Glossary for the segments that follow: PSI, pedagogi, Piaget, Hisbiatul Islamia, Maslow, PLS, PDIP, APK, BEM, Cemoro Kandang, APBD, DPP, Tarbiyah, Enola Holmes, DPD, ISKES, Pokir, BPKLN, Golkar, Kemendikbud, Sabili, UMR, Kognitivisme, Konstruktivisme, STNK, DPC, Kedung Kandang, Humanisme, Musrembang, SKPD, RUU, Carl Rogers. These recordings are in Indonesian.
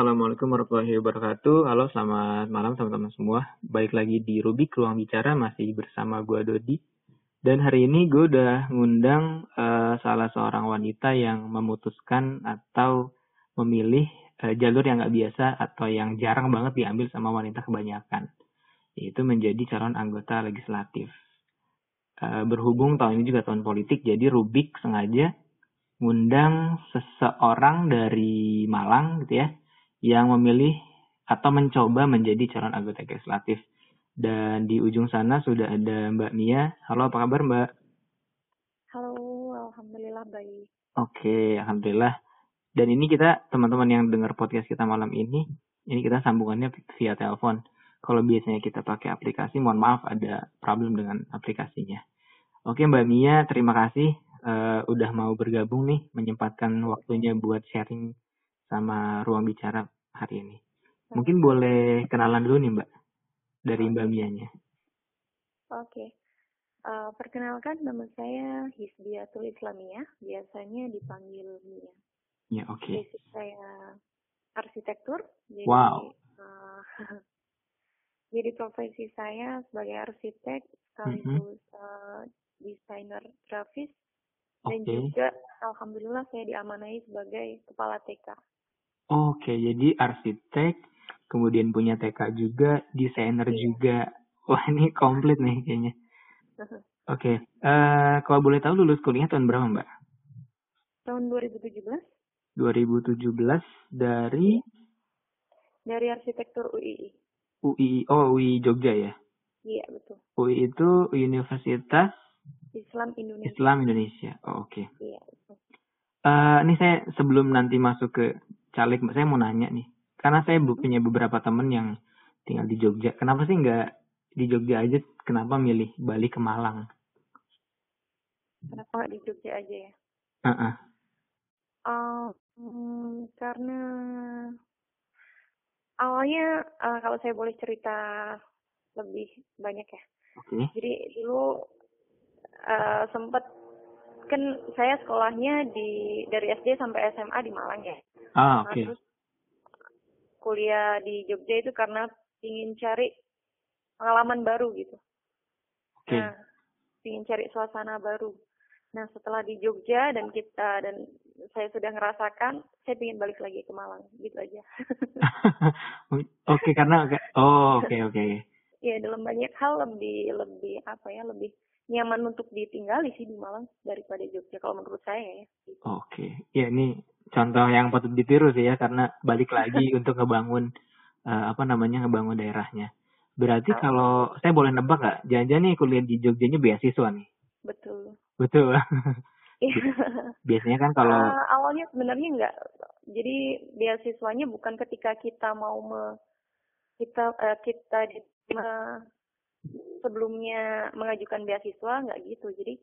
Assalamualaikum warahmatullahi wabarakatuh. Halo, selamat malam teman-teman semua. Balik lagi di Rubik Ruang Bicara, masih bersama gue Dodi. Dan hari ini gue udah ngundang salah seorang wanita yang memutuskan atau memilih jalur yang gak biasa atau yang jarang banget diambil sama wanita kebanyakan, yaitu menjadi calon anggota legislatif. Berhubung tahun ini juga tahun politik, jadi Rubik sengaja ngundang seseorang dari Malang gitu ya, yang memilih atau mencoba menjadi calon anggota legislatif. Dan di ujung sana sudah ada Mbak Mia. Halo, apa kabar Mbak? Halo, alhamdulillah baik. Oke, alhamdulillah. Dan ini kita, teman-teman yang dengar podcast kita malam ini kita sambungannya via telepon. Kalau biasanya kita pakai aplikasi, mohon maaf ada problem dengan aplikasinya. Oke Mbak Mia, terima kasih. Udah mau bergabung nih, menyempatkan waktunya buat sharing sama Ruang Bicara hari ini. Mungkin boleh kenalan dulu nih Mbak, dari Mbak Mianya. Oke. Perkenalkan, nama saya Hisbiatul Islamia, biasanya dipanggil Mia. Ya, oke. Saya arsitektur. Jadi, wow. Jadi profesi saya sebagai arsitek sekaligus desainer grafis. Dan juga, alhamdulillah, saya diamanahi sebagai kepala TK. Oke, jadi arsitek, kemudian punya TK juga, desainer juga. Wah, ini komplit nih kayaknya. Oke, kalau boleh tahu lulus kuliah tahun berapa, Mbak? Tahun 2017. 2017 dari? Dari arsitektur UII. UII, oh UII Jogja ya? Iya, betul. UII itu Universitas Islam Indonesia. Islam Indonesia, oh, oke. Iya. Ini saya sebelum nanti masuk ke caleg, saya mau nanya nih, karena saya punya beberapa temen yang tinggal di Jogja. Kenapa sih nggak di Jogja aja? Kenapa milih balik ke Malang? Kenapa nggak di Jogja aja ya? Karena awalnya kalau saya boleh cerita lebih banyak ya. Okay. Jadi dulu sempat kan saya sekolahnya dari SD sampai SMA di Malang ya. Okay. Terus kuliah di Jogja itu karena ingin cari pengalaman baru gitu. Okay. Nah, ingin cari suasana baru. Nah, setelah di Jogja dan saya sudah ngerasakan, saya ingin balik lagi ke Malang gitu aja. Oke, karena oke. Ya, dalam banyak hal lebih apa ya, lebih nyaman untuk ditinggali sih di Malang daripada Jogja kalau menurut saya ya. Oke. Ya, ini contoh yang patut ditiru sih ya, karena balik lagi untuk ngebangun ngebangun daerahnya. Berarti kalau saya boleh nebak nggak, jangan-jangan nih kuliah di Jogjanya beasiswa nih. Betul. Betul. Biasanya kan kalau awalnya sebenarnya nggak. Jadi beasiswanya bukan ketika kita mau sebelumnya mengajukan beasiswa, nggak gitu. Jadi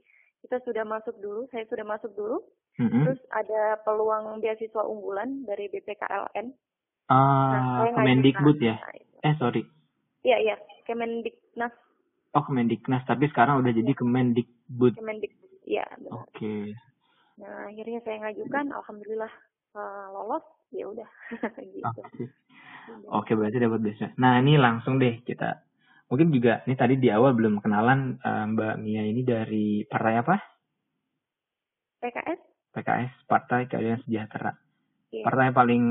saya sudah masuk dulu, terus ada peluang beasiswa unggulan dari BPKLN. Kemendikbud ya? Iya, Kemendiknas. Oh, Kemendiknas, tapi sekarang udah jadi Kemendikbud. Kemendikbud, iya. Oke. Nah, akhirnya saya ngajukan, alhamdulillah lolos, ya udah. Gitu. Oke, berarti dapat beasiswa. Nah, ini langsung deh kita. Mungkin juga, ini tadi di awal belum kenalan, Mbak Mia ini dari partai apa? PKS. PKS, Partai Keadilan Sejahtera. Yeah. Partai yang paling,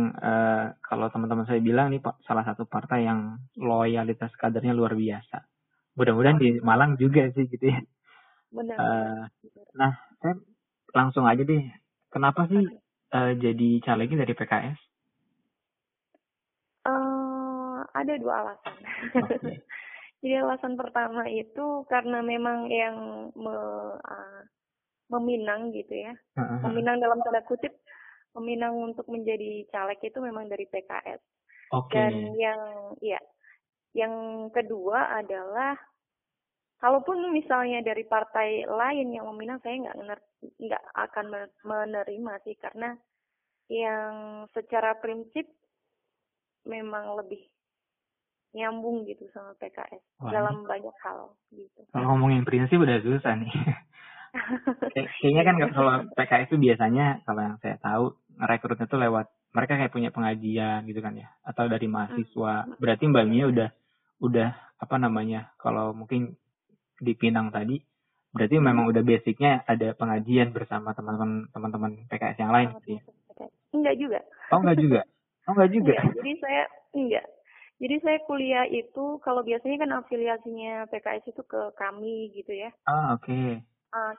kalau teman-teman saya bilang, ini salah satu partai yang loyalitas kadernya luar biasa. Mudah-mudahan di Malang juga sih gitu ya. Benar. Nah, saya langsung aja deh. Kenapa sih jadi calegnya dari PKS? Ada dua alasan. Okay. Jadi alasan pertama itu karena memang yang meminang gitu ya. Meminang dalam tanda kutip, meminang untuk menjadi caleg itu memang dari PKS. Okay. Dan yang kedua adalah kalaupun misalnya dari partai lain yang meminang, saya nggak akan menerima sih, karena yang secara prinsip memang lebih nyambung gitu sama PKS. Wah, dalam banyak hal gitu. Kalau ngomongin prinsip udah susah nih. Kayaknya kan kalau PKS itu biasanya, kalau yang saya tahu, rekrutnya tuh lewat mereka kayak punya pengajian gitu kan ya, atau dari mahasiswa. Berarti Mbak Mia udah apa namanya, kalau mungkin di Pinang tadi berarti memang udah basicnya ada pengajian bersama teman-teman PKS yang lain sih. Enggak juga. Oh enggak juga. Jadi saya kuliah itu, kalau biasanya kan afiliasinya PKS itu ke kami gitu ya. Ah, oke. Okay.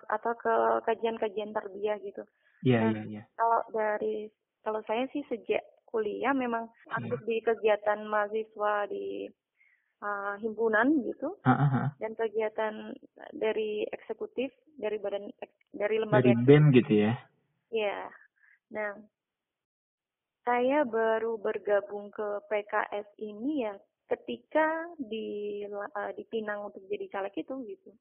Atau ke kajian-kajian Tarbiyah gitu. Iya. Kalau saya sih sejak kuliah memang aktif di kegiatan mahasiswa di himpunan gitu. Dan kegiatan dari eksekutif dari lembaga dari BEM gitu ya. Iya. Nah, saya baru bergabung ke PKS ini ya ketika di Pinang untuk jadi caleg itu gitu.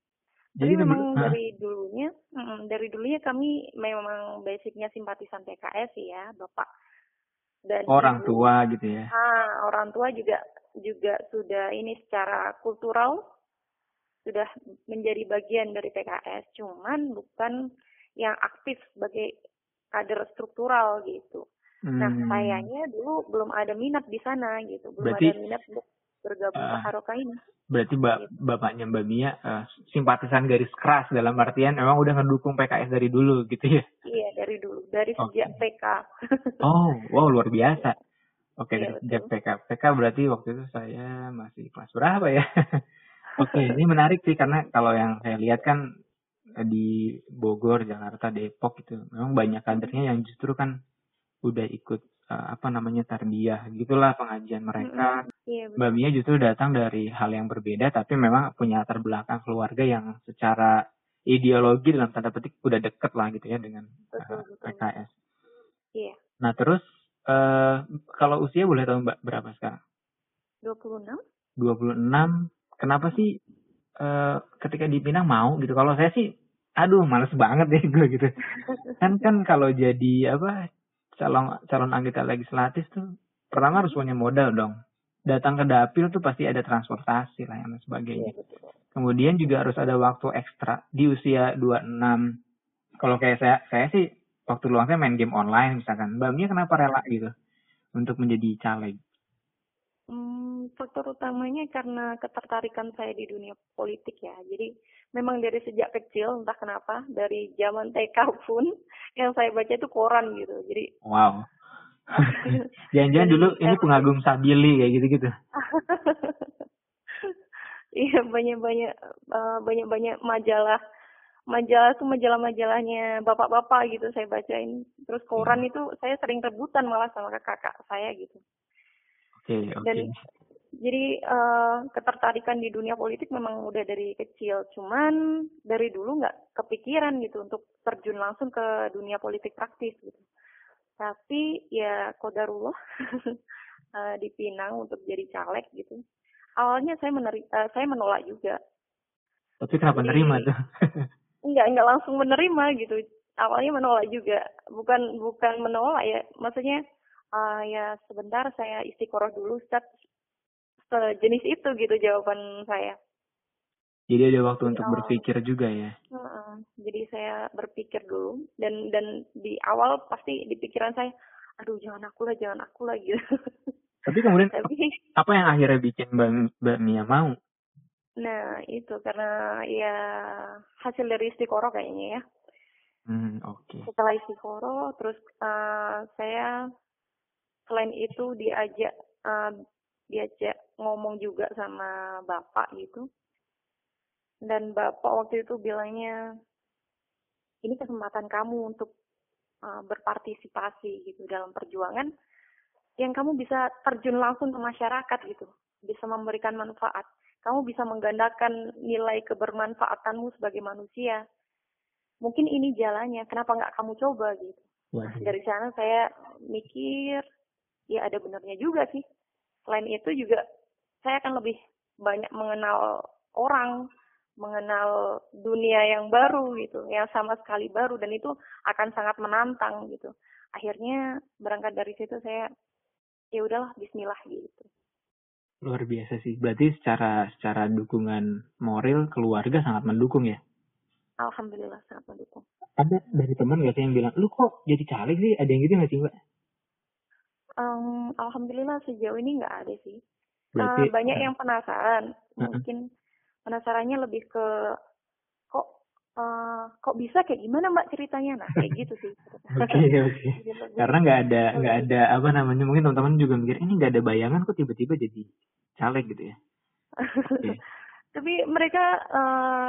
Jadi memang dari dulunya kami memang basicnya simpatisan PKS ya, Bapak. Dan orang ibu, tua gitu ya. Orang tua juga sudah ini secara kultural sudah menjadi bagian dari PKS, cuman bukan yang aktif sebagai kader struktural gitu. Nah, sayangnya dulu belum ada minat di sana gitu, ada minat untuk bergabung ke Harokain. Berarti bapaknya Mbak Mia simpatisan garis keras, dalam artian memang udah ngedukung PKS dari dulu gitu ya? Iya, dari dulu, dari sejak PK. Oh, wow, luar biasa. Oke, iya, sejak PK. PK berarti waktu itu saya masih kelas berapa ya? Oke, ini menarik sih, karena kalau yang saya lihat kan di Bogor, Jakarta, Depok gitu, memang banyak kadernya yang justru kan udah ikut tarbiyah gitulah, pengajian mereka. Mbak Mia justru datang dari hal yang berbeda, tapi memang punya latar belakang keluarga yang secara ideologi dalam tanda petik udah deket lah gitu ya dengan PKS. Iya. Nah terus kalau usia boleh tahu Mbak berapa sekarang? 26. Kenapa sih ketika di Pinang mau gitu? Kalau saya sih aduh males banget deh gue gitu. kan kalau jadi calon anggota legislatif tuh pertama harus punya modal dong, datang ke dapil tuh pasti ada transportasi lah dan sebagainya, kemudian juga harus ada waktu ekstra. Di usia 26 kalau kayak saya sih waktu luang saya main game online misalkan. Mbak Mia kenapa rela gitu untuk menjadi caleg? Faktor utamanya karena ketertarikan saya di dunia politik ya. Jadi memang dari sejak kecil, entah kenapa, dari zaman TK pun yang saya baca itu koran gitu. Jadi wow. Jangan-jangan dulu ini pengagum Sabili kayak gitu-gitu. Iya, banyak-banyak majalah tuh, majalah-majalahnya bapak-bapak gitu saya bacain. Terus koran itu saya sering rebutan malah sama kakak saya gitu. Okay. Dan jadi ketertarikan di dunia politik memang udah dari kecil, cuman dari dulu nggak kepikiran gitu untuk terjun langsung ke dunia politik praktis gitu. Tapi ya qadarullah di Pinang untuk jadi caleg gitu. Awalnya saya menolak juga. Tapi kenapa menerima tuh? Enggak langsung menerima gitu. Awalnya menolak juga, bukan menolak ya, maksudnya. Ya sebentar saya istiqoroh dulu, sejenis itu gitu jawaban saya. Jadi ada waktu untuk berpikir juga ya. Jadi saya berpikir dulu dan di awal pasti di pikiran saya, aduh jangan akulah gitu. Tapi kemudian apa yang akhirnya bikin Mbak Mia mau? Nah itu karena ya hasil dari istiqoroh kayaknya ya. Oke. Setelah istiqoroh terus saya selain itu diajak ngomong juga sama bapak gitu. Dan bapak waktu itu bilangnya, ini kesempatan kamu untuk berpartisipasi gitu dalam perjuangan, yang kamu bisa terjun langsung ke masyarakat gitu, bisa memberikan manfaat. Kamu bisa menggandakan nilai kebermanfaatanmu sebagai manusia. Mungkin ini jalannya, kenapa nggak kamu coba gitu. Dari sana saya mikir, ya ada benarnya juga sih. Selain itu juga saya akan lebih banyak mengenal orang, mengenal dunia yang baru gitu, yang sama sekali baru, dan itu akan sangat menantang gitu. Akhirnya berangkat dari situ saya ya udahlah bismillah gitu. Luar biasa sih. Berarti secara dukungan moral keluarga sangat mendukung ya. Alhamdulillah sangat mendukung. Ada dari teman nggak sih yang bilang, lu kok jadi caleg sih, ada yang gitu nggak sih Mbak? Alhamdulillah sejauh ini nggak ada sih. Berarti, banyak yang penasaran. Mungkin penasarannya lebih ke kok bisa kayak gimana Mbak ceritanya, nah kayak gitu sih. Oke. Karena nggak ada apa namanya, mungkin teman-teman juga mikir ini nggak ada bayangan kok tiba-tiba jadi caleg gitu ya. Okay. Tapi mereka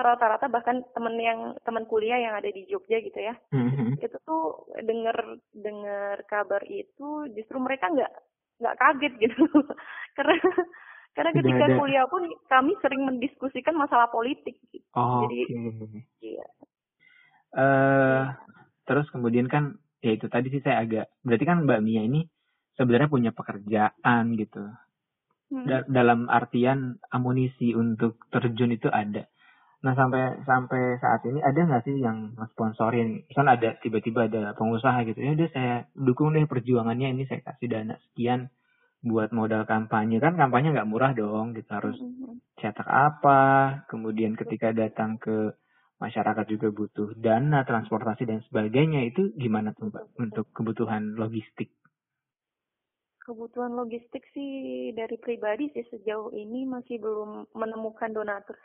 rata-rata bahkan teman kuliah yang ada di Jogja gitu ya, itu tuh dengar kabar itu justru mereka nggak kaget gitu. Karena ketika kuliah pun kami sering mendiskusikan masalah politik gitu. Jadi iya. Terus kemudian kan ya itu tadi sih saya agak, berarti kan Mbak Mia ini sebenarnya punya pekerjaan gitu. Dalam artian amunisi untuk terjun itu ada. Nah sampai saat ini ada nggak sih yang sponsorin? Misalnya ada tiba-tiba ada pengusaha gitu, ya udah saya dukung deh perjuangannya ini, saya kasih dana sekian buat modal kampanye. Kan kampanye nggak murah dong, kita harus cetak apa, kemudian ketika datang ke masyarakat juga butuh dana, transportasi dan sebagainya. Itu gimana tuh Mbak untuk kebutuhan logistik? Kebutuhan logistik sih dari pribadi sih sejauh ini masih belum menemukan donatur.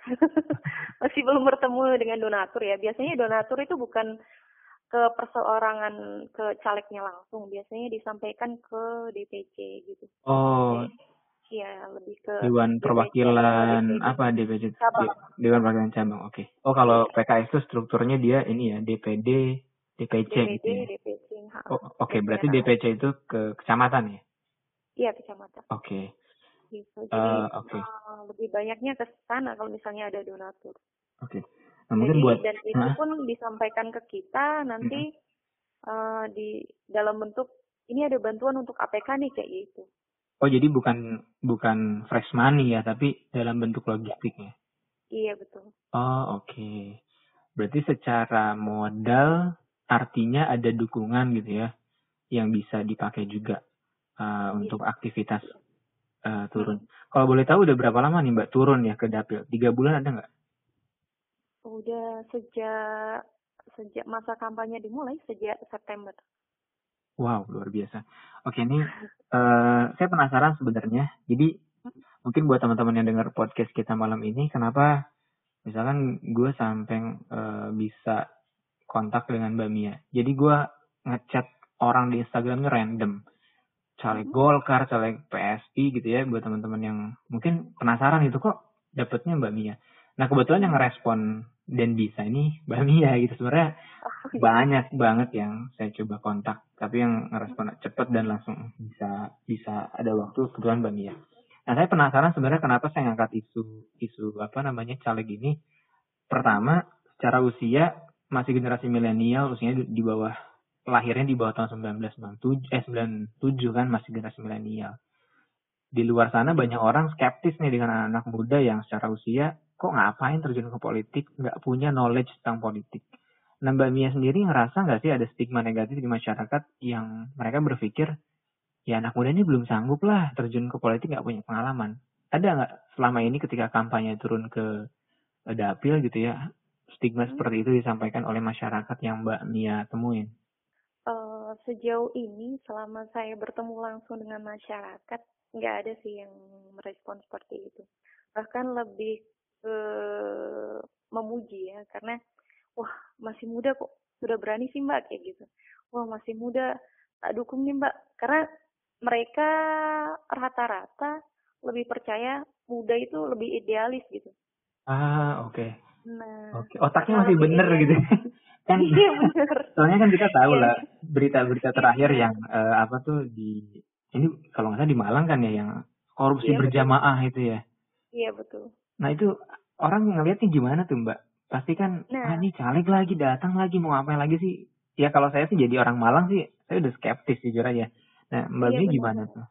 Masih belum bertemu dengan donatur ya. Biasanya donatur itu bukan ke perseorangan, ke calegnya langsung. Biasanya disampaikan ke DPC gitu. Oh. Iya, lebih ke Dewan Perwakilan DPC. Apa DPC? Dewan Perwakilan Cabang. Oke. Okay. Oh, kalau PKS itu strukturnya dia ini ya, DPD, DPC gitu ya. DPC. Oh, oke, berarti DPC itu ke kecamatan ya? Iya, kecamatan. Oke. Gitu. Jadi lebih banyaknya ke sana kalau misalnya ada donatur. Oke. Nah, mungkin buat dan itu pun disampaikan ke kita nanti di dalam bentuk ini ada bantuan untuk APK nih kayak gitu. Oh, jadi bukan fresh money ya, tapi dalam bentuk logistiknya. Iya, betul. Oh, oke. Berarti secara modal artinya ada dukungan gitu ya yang bisa dipakai juga. Untuk aktivitas turun. Kalau boleh tahu udah berapa lama nih Mbak turun ya ke dapil? 3 bulan ada nggak? Udah sejak masa kampanye dimulai, sejak September. Wow, luar biasa. Oke, ini saya penasaran sebenarnya. Jadi mungkin buat teman-teman yang dengar podcast kita malam ini, kenapa misalkan gue sampai bisa kontak dengan Mbak Mia? Jadi gue ngechat orang di Instagramnya random. Caleg Golkar, caleg PSI gitu ya, buat teman-teman yang mungkin penasaran itu kok dapetnya Mbak Mia. Nah kebetulan yang ngerespon dan bisa ini Mbak Mia gitu. Sebenarnya banyak banget yang saya coba kontak, tapi yang ngerespon cepet dan langsung bisa ada waktu kebetulan Mbak Mia. Nah saya penasaran sebenarnya kenapa saya ngangkat isu apa namanya caleg ini. Pertama secara usia masih generasi milenial, usianya di bawah, lahirnya di bawah tahun 1997 kan, masih generasi milenial. Di luar sana banyak orang skeptis nih dengan anak-anak muda yang secara usia kok ngapain terjun ke politik, nggak punya knowledge tentang politik. Nah Mbak Mia sendiri ngerasa nggak sih ada stigma negatif di masyarakat yang mereka berpikir ya anak muda ini belum sanggup lah terjun ke politik, nggak punya pengalaman? Ada nggak selama ini ketika kampanye turun ke dapil gitu ya, stigma seperti itu disampaikan oleh masyarakat yang Mbak Mia temuin? Sejauh ini selama saya bertemu langsung dengan masyarakat nggak ada sih yang merespon seperti itu, bahkan lebih ke memuji ya, karena wah masih muda kok sudah berani sih Mbak kayak gitu, wah masih muda tak dukung nih Mbak, karena mereka rata-rata lebih percaya muda itu lebih idealis gitu. Oke. Nah, oke. Otaknya masih bener gitu. Kan, iya, soalnya kan kita tahu lah berita-berita terakhir yang apa tuh di ini kalau nggak salah di Malang kan ya, yang korupsi berjamaah betul. Itu ya. Iya betul. Nah itu orang ngeliatnya gimana tuh Mbak? Pasti kan ini caleg lagi datang lagi mau ngapain lagi sih? Ya kalau saya sih jadi orang Malang sih saya udah skeptis jujur aja. Nah Mbak Mia gimana tuh?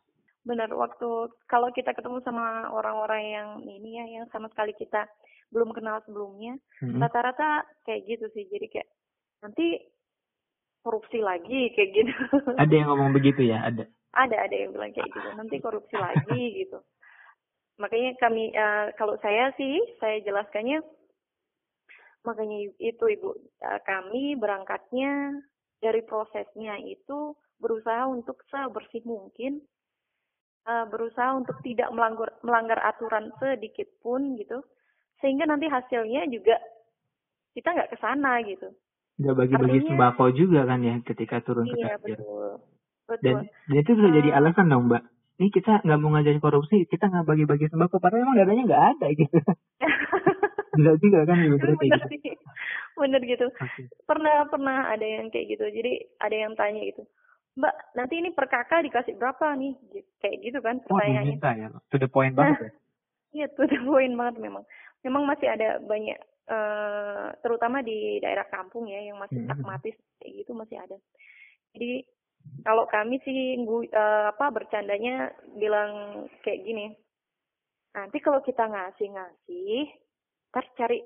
Benar, waktu kalau kita ketemu sama orang-orang yang ini ya, yang sama sekali kita belum kenal sebelumnya, rata-rata kayak gitu sih. Jadi kayak nanti korupsi lagi kayak gitu. Ada yang ngomong begitu ya? Ada yang bilang kayak gitu. Nanti korupsi lagi gitu. Makanya kami kalau saya jelaskannya makanya itu Ibu, kami berangkatnya dari prosesnya itu berusaha untuk sebersih mungkin, berusaha untuk tidak melanggar aturan sedikit pun gitu, sehingga nanti hasilnya juga kita nggak kesana gitu. Udah bagi-bagi sembako juga kan ya ketika turun ke tanah. Iya betul. Dan itu bisa jadi alasan dong Mbak. Ini kita nggak mau ngajarin korupsi, kita nggak bagi-bagi sembako, padahal emang dananya nggak ada gitu. Enggak juga kan? Bener gitu. Bener gitu. Okay. Pernah ada yang kayak gitu. Jadi ada yang tanya gitu, Mbak, nanti ini per kakak dikasih berapa nih? Kayak gitu kan pertanyaannya. Oh, ya. To the point banget ya? Iya, to the point banget memang. Memang masih ada banyak, terutama di daerah kampung ya, yang masih pragmatis kayak gitu masih ada. Jadi kalau kami sih bercandanya bilang kayak gini, nanti kalau kita ngasih, terus cari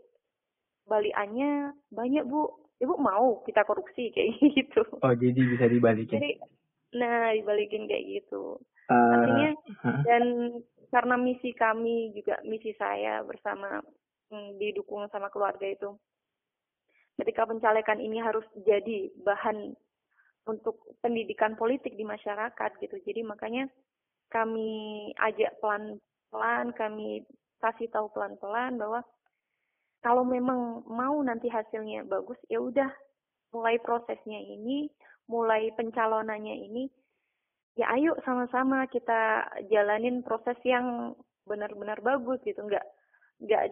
balikannya banyak Bu. Ibu mau kita korupsi kayak gitu. Oh, jadi bisa dibalikin. Jadi, dibalikin kayak gitu. Artinya dan karena misi kami juga misi saya bersama didukung sama keluarga itu. Ketika pencalekan ini harus jadi bahan untuk pendidikan politik di masyarakat gitu. Jadi makanya kami ajak pelan-pelan, kami kasih tahu pelan-pelan bahwa kalau memang mau nanti hasilnya bagus, ya udah mulai prosesnya ini, mulai pencalonannya ini, ya ayo sama-sama kita jalanin proses yang benar-benar bagus gitu, nggak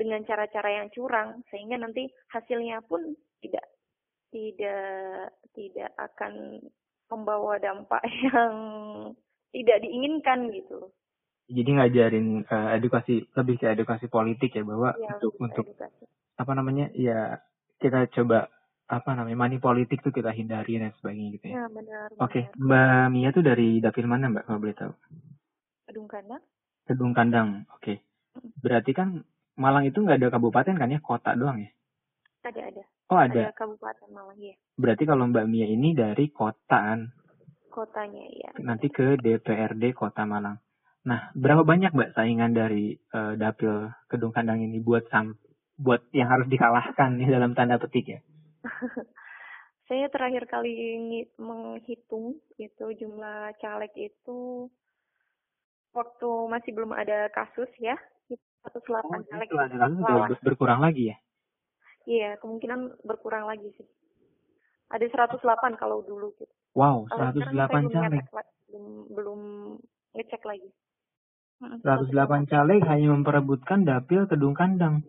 dengan cara-cara yang curang, sehingga nanti hasilnya pun tidak akan membawa dampak yang tidak diinginkan gitu. Jadi ngajarin edukasi, lebih ke edukasi politik ya, bahwa ya, untuk edukasi. Kita coba money politik tuh kita hindari dan sebagainya gitu ya. Ya benar. Oke, Mbak Mia tuh dari dapil mana Mbak kalau boleh tahu? Kedung Kandang. Oke. Berarti kan Malang itu nggak ada kabupaten kan ya, kota doang ya? Ada. Oh ada. Ada kabupaten Malang ya. Berarti kalau Mbak Mia ini dari kotaan. Kotanya ya. Nanti ke DPRD Kota Malang. Nah, berapa banyak Mbak saingan dari dapil Kedung Kandang ini buat yang harus dikalahkan nih dalam tanda petik ya? Saya terakhir kali menghitung itu jumlah caleg itu waktu masih belum ada kasus ya, 108 caleg. Oh, ada kasus sudah berkurang lagi ya? Iya, kemungkinan berkurang lagi sih. Ada 108 kalau dulu gitu. Wow, 108 caleg. Belum ngecek lagi. 108 caleg hanya memperebutkan dapil Kedung Kandang.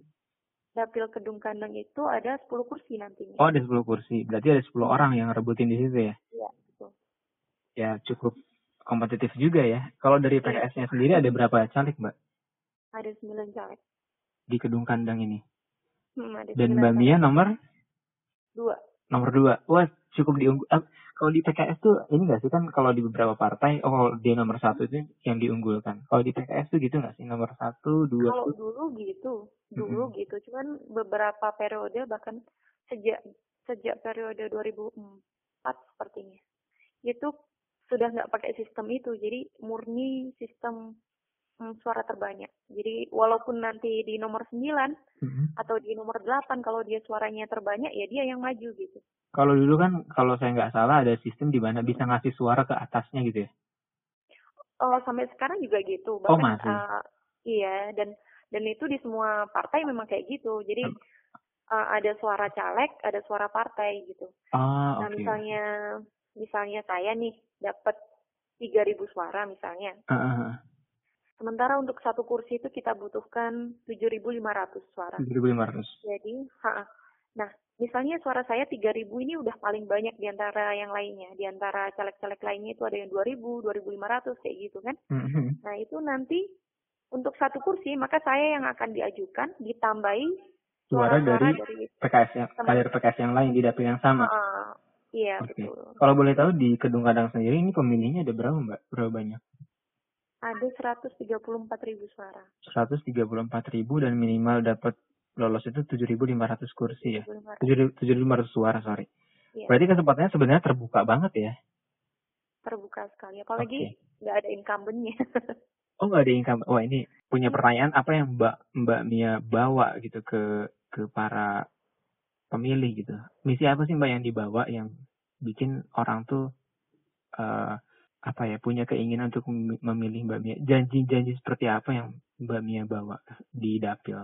Dapil Kedung Kandang itu ada 10 kursi nantinya. Oh, ada 10 kursi. Berarti ada 10 orang yang rebutin di situ ya? Iya, betul. Ya, cukup kompetitif juga ya. Kalau dari PKS-nya sendiri ada berapa caleg, Mbak? Ada 9 caleg. Di Kedung Kandang ini? Dan Mbak Mia nomor? 2. Nomor 2. Wah, cukup diunggul. Kalau di PKS tuh ini nggak sih kan kalau di beberapa partai dia nomor 1 itu yang diunggulkan. Kalau di PKS tuh gitu nggak sih nomor 1, 2? Kalau dulu gitu, gitu. Cuman beberapa periode bahkan sejak periode 2004 sepertinya itu sudah nggak pakai sistem itu. Jadi murni sistem suara terbanyak. Jadi walaupun nanti di nomor 9 atau di nomor 8 kalau dia suaranya terbanyak ya dia yang maju gitu. Kalau dulu kan kalau saya nggak salah ada sistem di mana bisa ngasih suara ke atasnya gitu ya. Oh, sampai sekarang juga gitu. Bahkan, masih. Iya dan itu di semua partai memang kayak gitu. Jadi ada suara caleg, ada suara partai gitu. Nah okay. Misalnya saya nih dapat 3.000 suara misalnya. Sementara untuk satu kursi itu kita butuhkan 7.500 suara. 7.500. Jadi, nah, misalnya suara saya 3.000 ini udah paling banyak di antara yang lainnya. Di antara caleg-caleg lainnya itu ada yang 2.000, 2.500 kayak gitu kan. Nah, itu nanti untuk satu kursi maka saya yang akan diajukan ditambahi suara dari PKS ya, kader PKS yang lain di dapil yang sama. Iya, okay. Betul. Kalau boleh tahu di Kedung Kandang sendiri ini pemilihnya ada berapa, Mbak? Berapa banyak? Ada 134.000 suara. 134.000 dan minimal dapat lolos itu 7.500 kursi ya. 7.500 suara, sorry. Ya. Berarti kesempatannya sebenarnya terbuka banget ya? Terbuka sekali, apalagi nggak ada incumbent-nya. Oh, nggak ada incumbent. Wah, ini punya pertanyaan apa yang Mbak Mia bawa gitu ke para pemilih gitu. Misi apa sih Mbak yang dibawa yang bikin orang tuh punya keinginan untuk memilih Mbak Mia. Janji-janji seperti apa yang Mbak Mia bawa di dapil?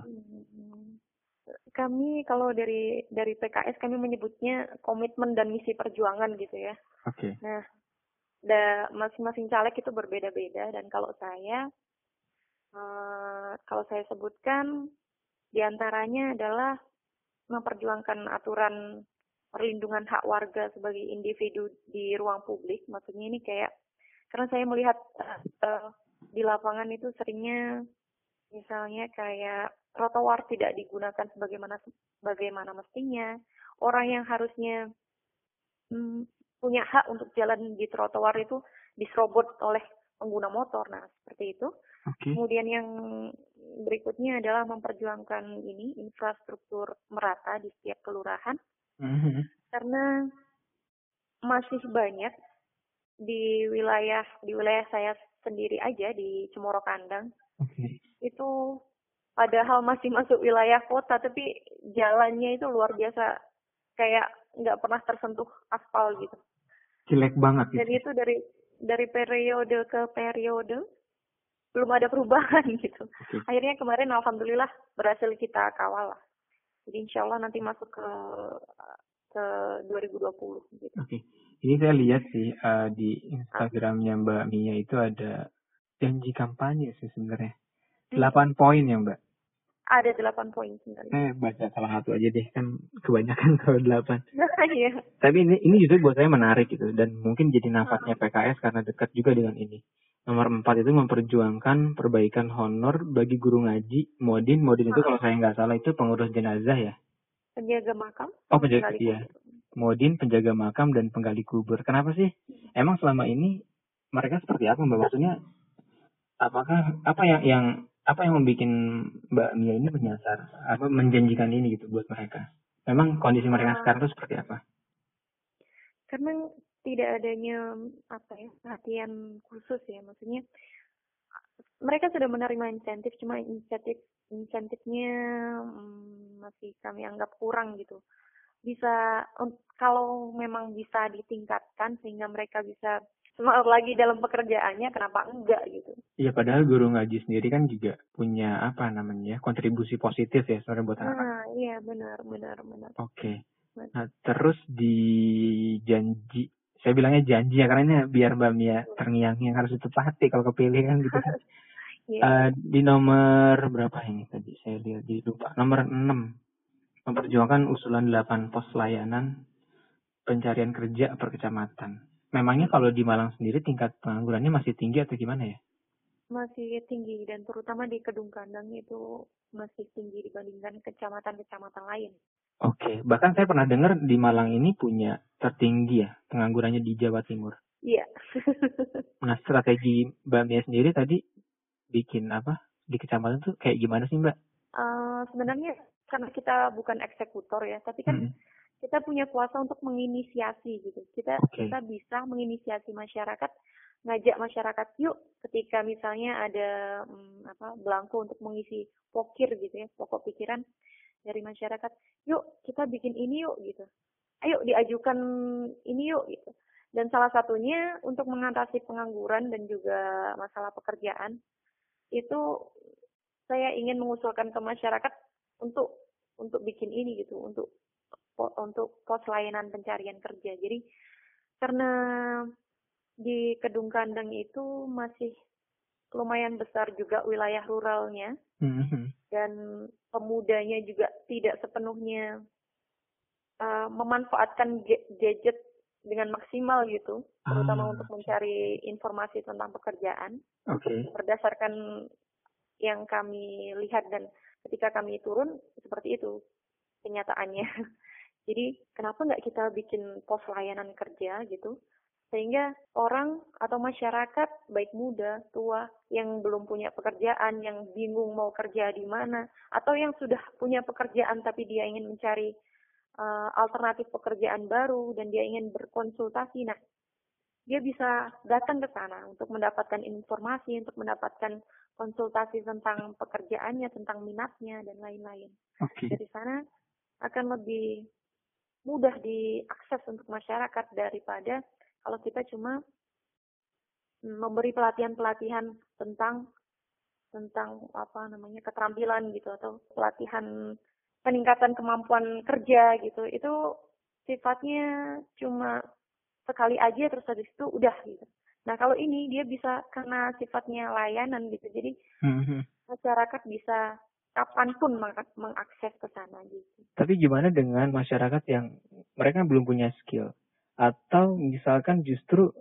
Kami kalau dari PKS kami menyebutnya komitmen dan misi perjuangan gitu ya. Oke. Okay. Nah, masing-masing caleg itu berbeda-beda, dan kalau saya sebutkan diantaranya adalah memperjuangkan aturan perlindungan hak warga sebagai individu di ruang publik. Maksudnya ini kayak karena saya melihat di lapangan itu seringnya misalnya kayak trotoar tidak digunakan sebagaimana mestinya. Orang yang harusnya punya hak untuk jalan di trotoar itu diserobot oleh pengguna motor. Nah, seperti itu. Okay. Kemudian yang berikutnya adalah memperjuangkan infrastruktur merata di setiap kelurahan. Mm-hmm. Karena masih banyak di wilayah saya sendiri aja di Cemoro Kandang. Okay. Itu padahal masih masuk wilayah kota, tapi jalannya itu luar biasa, kayak nggak pernah tersentuh aspal gitu. Jelek banget. Jadi itu dari periode ke periode belum ada perubahan gitu. Okay. Akhirnya kemarin alhamdulillah berhasil kita kawal lah. Jadi insya Allah nanti masuk ke 2020. Gitu. Oke, ini saya lihat sih di Instagramnya Mbak Mia itu ada janji kampanye sih sebenarnya. 8 poin ya Mbak? Ada 8 poin sebenarnya. Baca salah satu aja deh, kan kebanyakan kalau 8. Iya. Tapi ini justru buat saya menarik gitu, dan mungkin jadi nafasnya PKS karena dekat juga dengan ini. Nomor 4 itu memperjuangkan perbaikan honor bagi guru ngaji, modin itu kalau saya nggak salah itu pengurus jenazah ya? Penjaga makam. Oh penjaga, iya. Modin, penjaga makam, dan penggali kubur. Kenapa sih? Emang selama ini mereka seperti apa Mbak? Maksudnya apakah apa yang membuat Mbak Mia ini menyasar, apa menjanjikan ini gitu buat mereka? Memang kondisi mereka sekarang itu seperti apa? Karena tidak adanya perhatian khusus ya, maksudnya mereka sudah menerima insentif, cuma insentifnya masih kami anggap kurang gitu. Bisa kalau memang bisa ditingkatkan sehingga mereka bisa semangat lagi dalam pekerjaannya, kenapa enggak gitu. Iya, padahal guru ngaji sendiri kan juga punya kontribusi positif ya sebenarnya buat anak. Iya, benar. Oke. Nah, terus di janji, saya bilangnya janji ya karena ini biar Mbak Mia terngiang-ngiang, harus ditepati kalau kepilih kan gitu. Yeah. Di nomor berapa ini tadi saya lihat lupa. Nomor 6 memperjuangkan usulan 8 pos layanan pencarian kerja per kecamatan. Memangnya kalau di Malang sendiri tingkat penganggurannya masih tinggi atau gimana ya? Masih tinggi, dan terutama di Kedung Kandang itu masih tinggi dibandingkan kecamatan-kecamatan lain. Oke, bahkan saya pernah dengar di Malang ini punya tertinggi ya penganggurannya di Jawa Timur. Iya. Nah, strategi Mbak Mia sendiri tadi bikin di kecamatan tuh kayak gimana sih Mbak? Sebenarnya karena kita bukan eksekutor ya, tapi kan kita punya kuasa untuk menginisiasi gitu. Kita bisa menginisiasi masyarakat, ngajak masyarakat yuk ketika misalnya ada belangko untuk mengisi pokir gitu ya, pokok pikiran dari masyarakat. Yuk kita bikin ini yuk gitu. Ayo diajukan ini yuk gitu. Dan salah satunya untuk mengatasi pengangguran dan juga masalah pekerjaan itu saya ingin mengusulkan ke masyarakat untuk bikin ini gitu, untuk pos layanan pencarian kerja. Jadi karena di Kedung Kandang itu masih lumayan besar juga wilayah ruralnya, dan pemudanya juga tidak sepenuhnya memanfaatkan gadget dengan maksimal gitu, terutama untuk mencari informasi tentang pekerjaan. Okay. Berdasarkan yang kami lihat dan ketika kami turun seperti itu kenyataannya. Jadi kenapa nggak kita bikin pos layanan kerja gitu, sehingga orang atau masyarakat baik muda, tua, yang belum punya pekerjaan, yang bingung mau kerja di mana, atau yang sudah punya pekerjaan tapi dia ingin mencari alternatif pekerjaan baru dan dia ingin berkonsultasi, nah dia bisa datang ke sana untuk mendapatkan informasi, untuk mendapatkan konsultasi tentang pekerjaannya, tentang minatnya, dan lain-lain. Okay. Dari sana akan lebih mudah diakses untuk masyarakat daripada kalau kita cuma memberi pelatihan-pelatihan tentang apa namanya keterampilan gitu, atau pelatihan peningkatan kemampuan kerja gitu. Itu sifatnya cuma sekali aja terus habis itu udah gitu. Nah kalau ini dia bisa karena sifatnya layanan gitu, jadi masyarakat bisa kapanpun mengakses ke sana gitu. Tapi gimana dengan masyarakat yang mereka belum punya skill, atau misalkan justru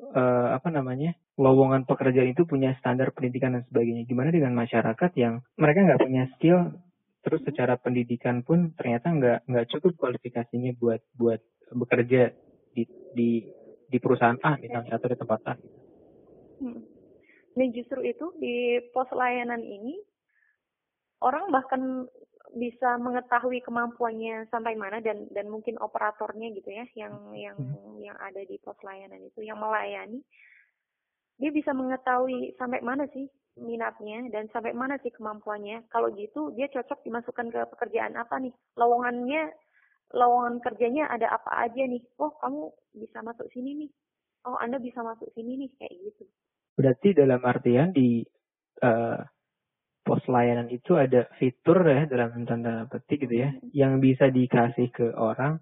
lowongan pekerjaan itu punya standar pendidikan dan sebagainya? Gimana dengan masyarakat yang mereka nggak punya skill, terus secara pendidikan pun ternyata nggak cukup kualifikasinya buat bekerja di perusahaan A misalnya, atau di tempat A? Nah justru itu di pos layanan ini orang bahkan bisa mengetahui kemampuannya sampai mana, dan mungkin operatornya gitu ya yang ada di pos layanan itu yang melayani, dia bisa mengetahui sampai mana sih minatnya dan sampai mana sih kemampuannya. Kalau gitu dia cocok dimasukkan ke pekerjaan apa nih, lowongan kerjanya ada apa aja nih, oh kamu bisa masuk sini nih, oh Anda bisa masuk sini nih, kayak gitu. Berarti dalam artian di pos layanan itu ada fitur ya dalam tanda petik gitu ya, yang bisa dikasih ke orang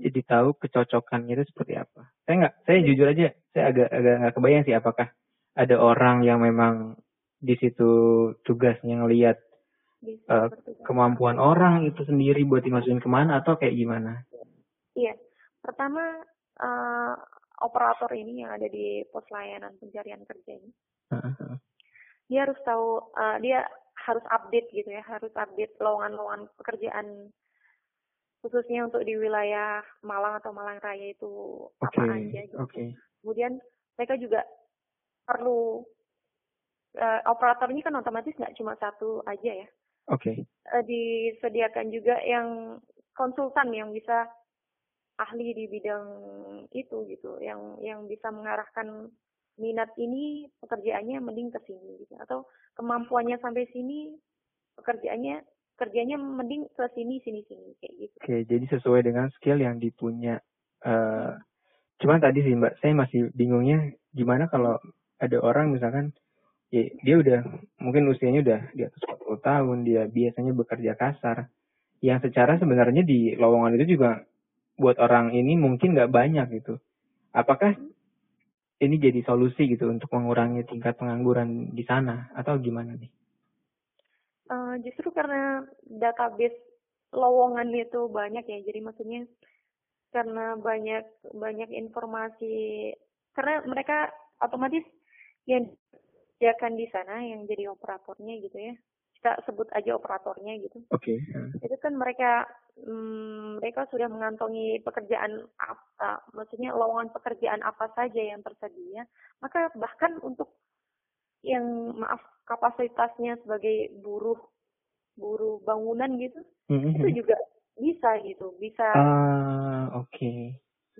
jadi tahu kecocokannya itu seperti apa. Saya jujur aja, saya agak nggak kebayang sih apakah ada orang yang memang di situ tugasnya ngelihat kemampuan orang itu sendiri buat dimasukin kemana atau kayak gimana? Iya, pertama operator ini yang ada di pos layanan pencarian kerja ini. Dia harus tahu, dia harus update gitu ya, harus update lowongan-lowongan pekerjaan khususnya untuk di wilayah Malang atau Malang Raya itu apa aja gitu. Kemudian mereka juga perlu, operator ini kan otomatis nggak cuma satu aja ya. Disediakan juga yang konsultan yang bisa ahli di bidang itu gitu, yang bisa mengarahkan minat ini pekerjaannya mending ke sini gitu, atau kemampuannya sampai sini kerjanya mending ke sini kayak gitu. Jadi sesuai dengan skill yang dipunya. Cuman tadi sih Mbak, saya masih bingungnya gimana kalau ada orang misalkan ya, dia udah mungkin usianya udah di atas 40 tahun, dia biasanya bekerja kasar, yang secara sebenarnya di lowongan itu juga buat orang ini mungkin nggak banyak gitu. Apakah ini jadi solusi gitu untuk mengurangi tingkat pengangguran di sana atau gimana nih? Justru karena database lowongan itu banyak ya, jadi maksudnya karena banyak informasi, karena mereka otomatis yang disediakan di sana yang jadi operatornya gitu ya, kita sebut aja operatornya gitu. Itu kan mereka sudah mengantongi pekerjaan apa, maksudnya lowongan pekerjaan apa saja yang tersedia, maka bahkan untuk yang kapasitasnya sebagai buruh bangunan gitu, itu juga bisa.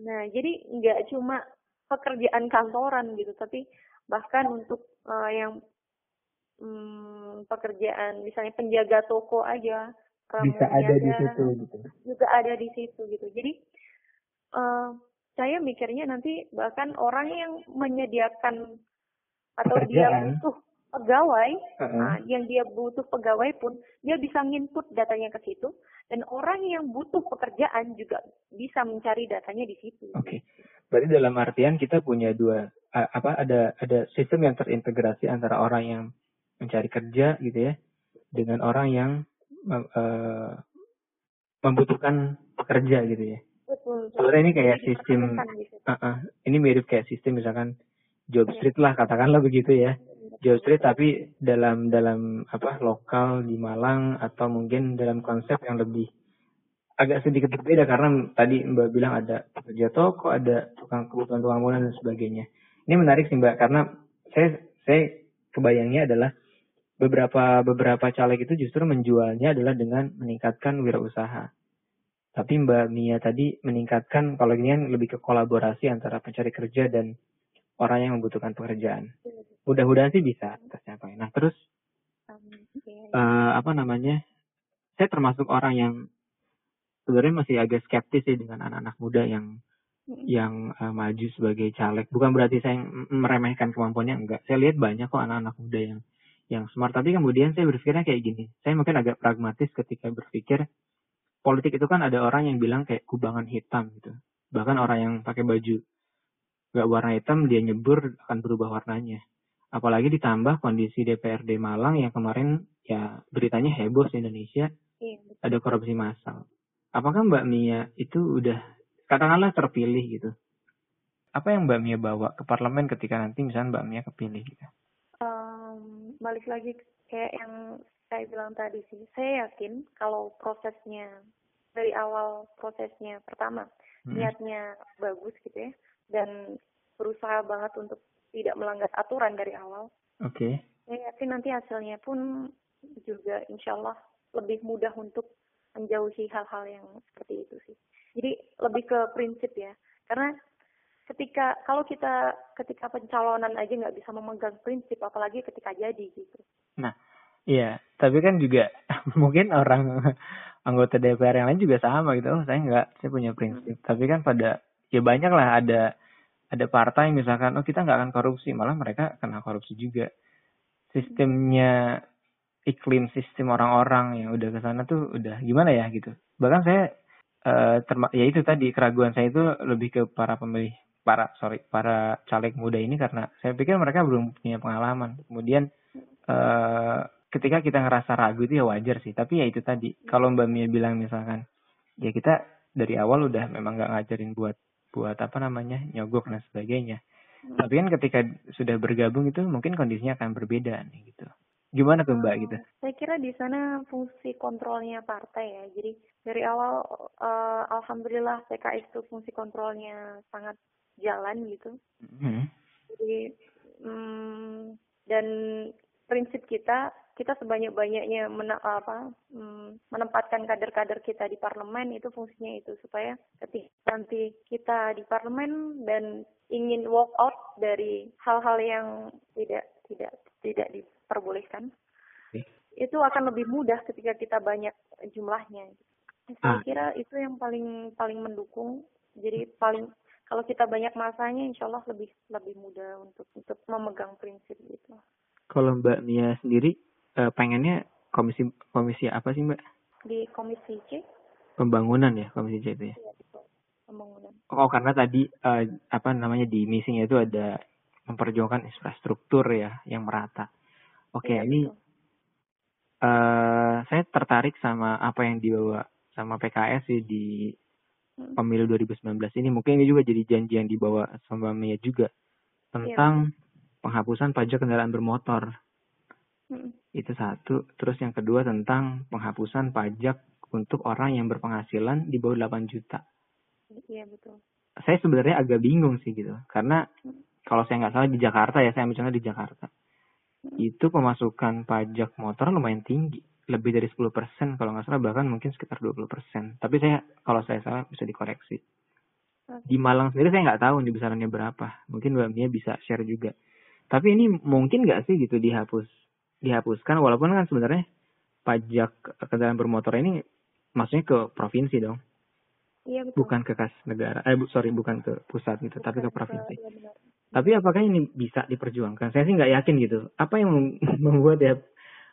Nah jadi nggak cuma pekerjaan kantoran gitu, tapi bahkan untuk yang pekerjaan misalnya penjaga toko aja bisa ada di situ gitu. Juga ada di situ gitu. Jadi saya mikirnya nanti bahkan orang yang menyediakan atau pekerjaan, dia butuh pegawai, yang dia butuh pegawai pun dia bisa nginput datanya ke situ, dan orang yang butuh pekerjaan juga bisa mencari datanya di situ. Berarti dalam artian kita punya dua ada sistem yang terintegrasi antara orang yang mencari kerja gitu ya dengan orang yang membutuhkan pekerja gitu ya. Sebenarnya ini kayak sistem, ini mirip kayak sistem misalkan job street lah, katakanlah begitu ya, job street tapi dalam lokal di Malang, atau mungkin dalam konsep yang lebih agak sedikit berbeda karena tadi Mbak bilang ada pekerja toko, ada tukang kebutuhan bangunan dan sebagainya. Ini menarik sih Mbak, karena saya kebayangnya adalah beberapa caleg itu justru menjualnya adalah dengan meningkatkan wirausaha. Tapi Mbak Mia tadi meningkatkan, kalau ini kan lebih ke kolaborasi antara pencari kerja dan orang yang membutuhkan pekerjaan. Mudah-mudahan sih bisa tercapai. Nah terus, saya termasuk orang yang sebenarnya masih agak skeptis sih dengan anak-anak muda yang maju sebagai caleg. Bukan berarti saya meremehkan kemampuannya, enggak. Saya lihat banyak kok anak-anak muda yang smart. Tapi kemudian saya berpikirnya kayak gini. Saya mungkin agak pragmatis ketika berpikir politik itu kan ada orang yang bilang kayak kubangan hitam gitu. Bahkan orang yang pakai baju nggak warna hitam, dia nyebur akan berubah warnanya. Apalagi ditambah kondisi DPRD Malang yang kemarin ya beritanya heboh di Indonesia. Iya, ada korupsi massal. Apakah Mbak Mia itu udah katakanlah terpilih gitu? Apa yang Mbak Mia bawa ke parlemen ketika nanti misalnya Mbak Mia kepilih gitu? Balik lagi kayak yang saya bilang tadi sih. Saya yakin kalau prosesnya dari awal, prosesnya pertama niatnya bagus gitu ya, dan berusaha banget untuk tidak melanggar aturan dari awal. Oke. Saya yakin nanti hasilnya pun juga insya Allah lebih mudah untuk menjauhi hal-hal yang seperti itu sih. Jadi lebih ke prinsip ya. Karena ketika pencalonan aja nggak bisa memegang prinsip, apalagi ketika jadi gitu. Nah, iya. Tapi kan juga mungkin orang anggota DPR yang lain juga sama gitu. Oh, saya punya prinsip. Tapi kan ya banyak lah ada partai misalkan, oh kita nggak akan korupsi, malah mereka kena korupsi juga. Sistemnya, iklim sistem orang-orang yang udah ke sana tuh udah gimana ya gitu. Bahkan saya ya itu tadi, keraguan saya itu lebih ke para caleg muda ini, karena saya pikir mereka belum punya pengalaman. Kemudian ketika kita ngerasa ragu itu ya wajar sih, tapi ya itu tadi, kalau Mbak Mia bilang misalkan ya kita dari awal udah memang nggak ngajarin buat nyogok dan sebagainya. Tapi kan ketika sudah bergabung itu mungkin kondisinya akan berbeda nih gitu. Gimana tuh Mbak gitu? Saya kira di sana fungsi kontrolnya partai ya. Jadi dari awal alhamdulillah PKS itu fungsi kontrolnya sangat jalan gitu. Jadi dan prinsip kita sebanyak-banyaknya menempatkan kader-kader kita di parlemen, itu fungsinya itu, supaya ketika nanti kita di parlemen dan ingin walk out dari hal-hal yang tidak diperbolehkan, itu akan lebih mudah ketika kita banyak jumlahnya. Saya kira itu yang paling mendukung. Jadi kalau kita banyak masanya, insya Allah lebih mudah untuk memegang prinsip gitu. Kalau Mbak Mia sendiri pengennya komisi apa sih Mbak? Di komisi C. Pembangunan ya, komisi C itu ya. Iya, betul. Pembangunan. Oh, karena tadi di misinya itu ada memperjuangkan infrastruktur ya yang merata. Oke, ya, ini saya tertarik sama apa yang dibawa sama PKS sih di pemilu 2019 ini. Mungkin ini juga jadi janji yang dibawa sama Mia juga tentang penghapusan pajak kendaraan bermotor. Itu satu. Terus yang kedua tentang penghapusan pajak untuk orang yang berpenghasilan di bawah 8 juta. Iya, betul. Saya sebenarnya agak bingung sih gitu. Karena kalau saya nggak salah di Jakarta ya, saya misalnya di Jakarta. Itu pemasukan pajak motor lumayan tinggi, lebih dari 10% kalau nggak salah, bahkan mungkin sekitar 20%. Tapi kalau saya salah bisa dikoreksi. Di Malang sendiri saya nggak tahu ini besarannya berapa. Mungkin Mbak Mia bisa share juga. Tapi ini mungkin nggak sih gitu dihapuskan, walaupun kan sebenarnya pajak kendaraan bermotor ini maksudnya ke provinsi dong. Iya, betul. Bukan ke kas negara, bukan ke pusat gitu, bukan, tapi ke provinsi. Iya, tapi apakah ini bisa diperjuangkan? Saya sih nggak yakin gitu. Apa yang membuat ya,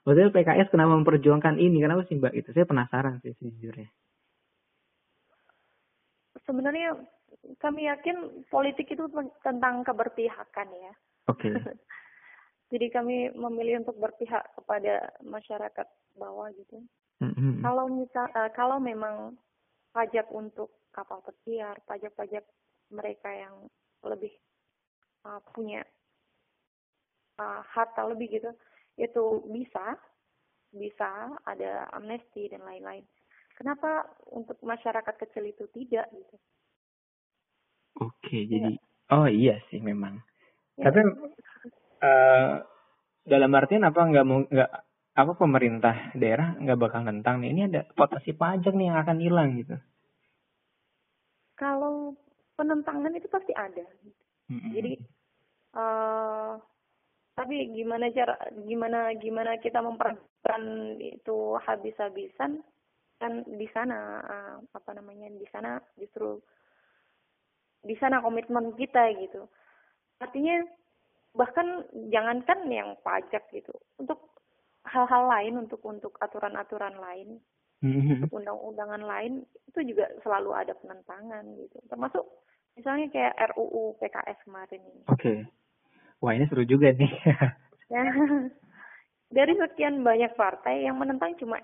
maksudnya PKS kenapa memperjuangkan ini? Kenapa sih Mbak itu? Saya penasaran sih sejujurnya. Sebenarnya kami yakin politik itu tentang keberpihakan ya. Oke. Okay. Jadi kami memilih untuk berpihak kepada masyarakat bawah gitu. Kalau memang pajak untuk kapal pesiar, pajak-pajak mereka yang lebih punya harta lebih gitu, itu bisa ada amnesti dan lain-lain. Kenapa untuk masyarakat kecil itu tidak gitu? Oke, jadi oh iya sih memang. Ya. Tapi dalam artian apa pemerintah daerah nggak bakal nentang nih, ini ada potensi pajak nih yang akan hilang gitu? Kalau penentangan itu pasti ada. Gitu. Jadi, tapi gimana cara, gimana kita memperhatikan itu habis-habisan, kan di sana di sana justru di sana komitmen kita gitu. Artinya bahkan jangankan yang pajak gitu, untuk hal-hal lain, untuk aturan-aturan lain, untuk undang-undangan lain itu juga selalu ada penentangan gitu. Termasuk misalnya kayak RUU PKS kemarin ini. Oke. Wah, ini seru juga nih. Ya. Dari sekian banyak partai yang menentang cuma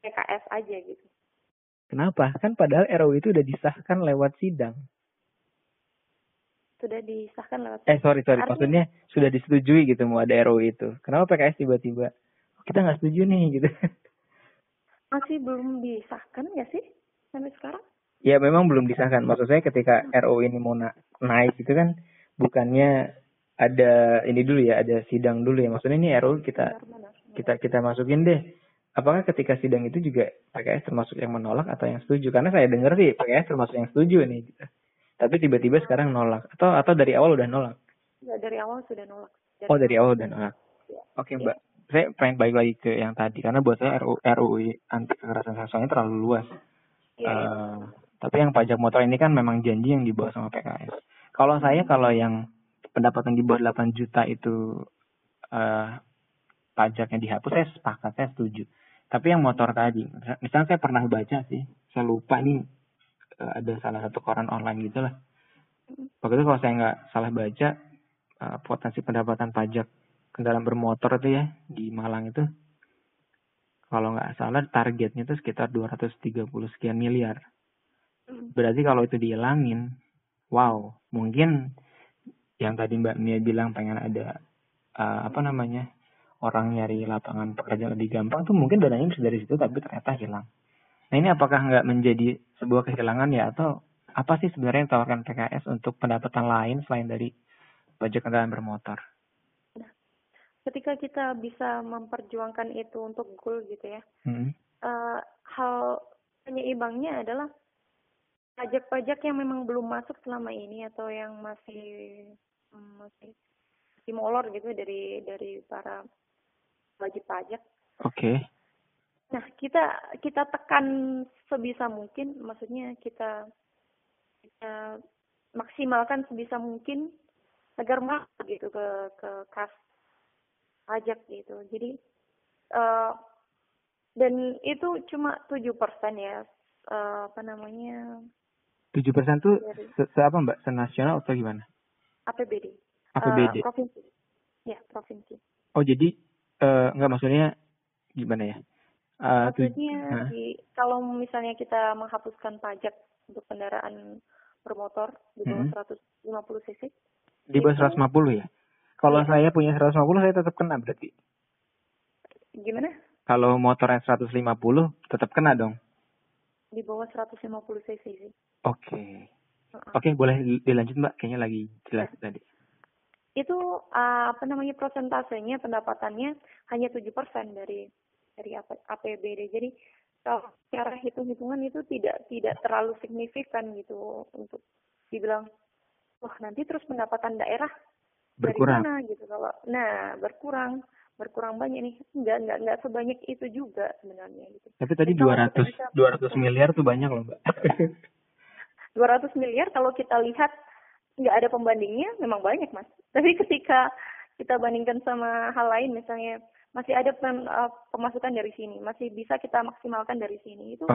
PKS aja gitu. Kenapa? Kan padahal RUU itu udah disahkan lewat sidang. Sudah disahkan lewat sidang. Sorry. Maksudnya sudah disetujui gitu mau ada RUU itu. Kenapa PKS tiba-tiba, oh, kita nggak setuju nih gitu. Masih belum disahkan nggak sih sampai sekarang? Ya memang belum disahkan. Maksud saya ketika RUU ini mau naik itu kan bukannya ada ini dulu ya, ada sidang dulu ya. Maksudnya ini RUU kita masukin deh. Apakah ketika sidang itu juga PKS termasuk yang menolak atau yang setuju? Karena saya dengar sih PKS termasuk yang setuju nih. Tapi tiba-tiba sekarang nolak atau dari awal udah nolak? Ya, dari awal sudah nolak. Dari awal udah nolak. Ya. Oke, Mbak. Ya. Saya pengen balik lagi ke yang tadi karena buat saya RUU anti kekerasan seksualnya terlalu luas. Ya, ya. Tapi yang pajak motor ini kan memang janji yang dibawa sama PKS. Kalau yang pendapatan di bawah 8 juta itu pajaknya dihapus, saya sepakat, saya setuju. Tapi yang motor tadi, misalnya saya pernah baca sih, saya lupa nih, ada salah satu koran online gitu lah. Waktu itu kalau saya nggak salah baca, potensi pendapatan pajak kendaraan bermotor itu ya, di Malang itu, kalau nggak salah targetnya itu sekitar 230 sekian miliar. Berarti kalau itu dihilangin, wow, mungkin yang tadi Mbak Mia bilang pengen ada, orang nyari lapangan pekerjaan lebih gampang tuh mungkin dananya bisa dari situ, tapi ternyata hilang. Nah ini apakah nggak menjadi sebuah kehilangan ya, atau apa sih sebenarnya yang tawarkan PKS untuk pendapatan lain selain dari pajak kendaraan bermotor? Nah, ketika kita bisa memperjuangkan itu untuk goal gitu ya, hal penyeimbangnya adalah pajak-pajak yang memang belum masuk selama ini atau yang masih molor gitu dari para wajib pajak. Oke. Nah, kita tekan sebisa mungkin, maksudnya kita maksimalkan sebisa mungkin agar masuk gitu ke kas pajak gitu. Jadi dan itu cuma 7% ya. 7% tuh Mbak? Senasional atau gimana? APBD. APBD. Provinsi. Ya, provinsi. Oh, jadi enggak, maksudnya gimana ya? Maksudnya kalau misalnya kita menghapuskan pajak untuk kendaraan bermotor di bawah 150 cc. Di bawah 150 ya? Kalau saya punya 150 saya tetap kena berarti? Gimana? Kalau motornya 150 tetap kena dong? Di bawah 150 cc sih. Oke. Oke, boleh dilanjut Mbak? Kayaknya lagi jelas tadi. Itu persentasenya pendapatannya hanya 7% dari APBD. Jadi kalau cara hitung-hitungan itu tidak terlalu signifikan gitu untuk dibilang wah nanti terus pendapatan daerah berkurang. Dari mana gitu kalau berkurang banyak nih. Enggak sebanyak itu juga sebenarnya gitu. Tapi tadi 200 miliar tuh banyak loh, Mbak. 200 miliar kalau kita lihat enggak ada pembandingnya memang banyak, Mas. Tapi ketika kita bandingkan sama hal lain misalnya masih ada pemasukan dari sini, masih bisa kita maksimalkan dari sini, itu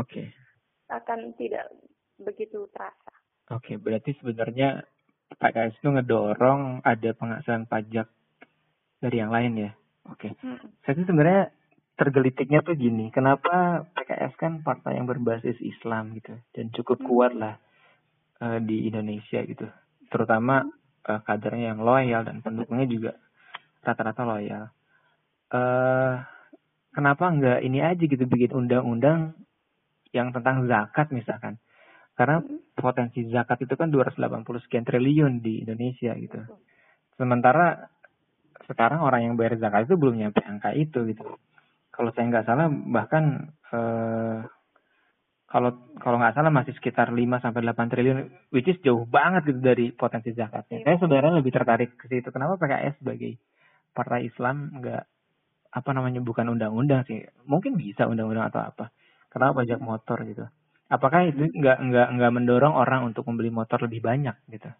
akan tidak begitu terasa. Oke, berarti sebenarnya PKS itu ngedorong ada penghasilan pajak dari yang lain ya? Oke. Saya sih sebenarnya tergelitiknya tuh gini, kenapa PKS kan partai yang berbasis Islam gitu, dan cukup kuat lah di Indonesia gitu, terutama kadernya yang loyal dan pendukungnya juga rata-rata loyal. Kenapa nggak ini aja gitu bikin undang-undang yang tentang zakat misalkan, karena potensi zakat itu kan 280 sekian triliun di Indonesia gitu, sementara sekarang orang yang bayar zakat itu belum nyampe angka itu gitu. Kalau saya nggak salah bahkan kalau nggak salah masih sekitar 5-8 triliun, which is jauh banget gitu dari potensi zakatnya. Saya sebenarnya lebih tertarik ke situ, kenapa PKS sebagai partai Islam nggak bukan undang-undang sih, mungkin bisa undang-undang atau apa, kenapa pajak motor gitu? Apakah itu nggak mendorong orang untuk membeli motor lebih banyak gitu?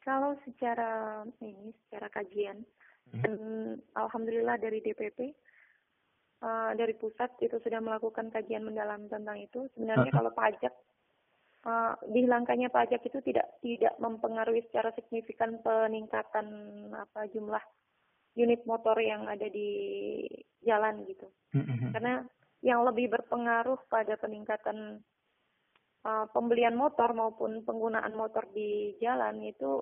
Kalau secara ini, secara kajian, dan alhamdulillah dari DPP, dari pusat itu sudah melakukan kajian mendalam tentang itu. Sebenarnya kalau pajak, dihilangkannya pajak itu tidak mempengaruhi secara signifikan peningkatan jumlah unit motor yang ada di jalan gitu. Karena yang lebih berpengaruh pada peningkatan pembelian motor maupun penggunaan motor di jalan itu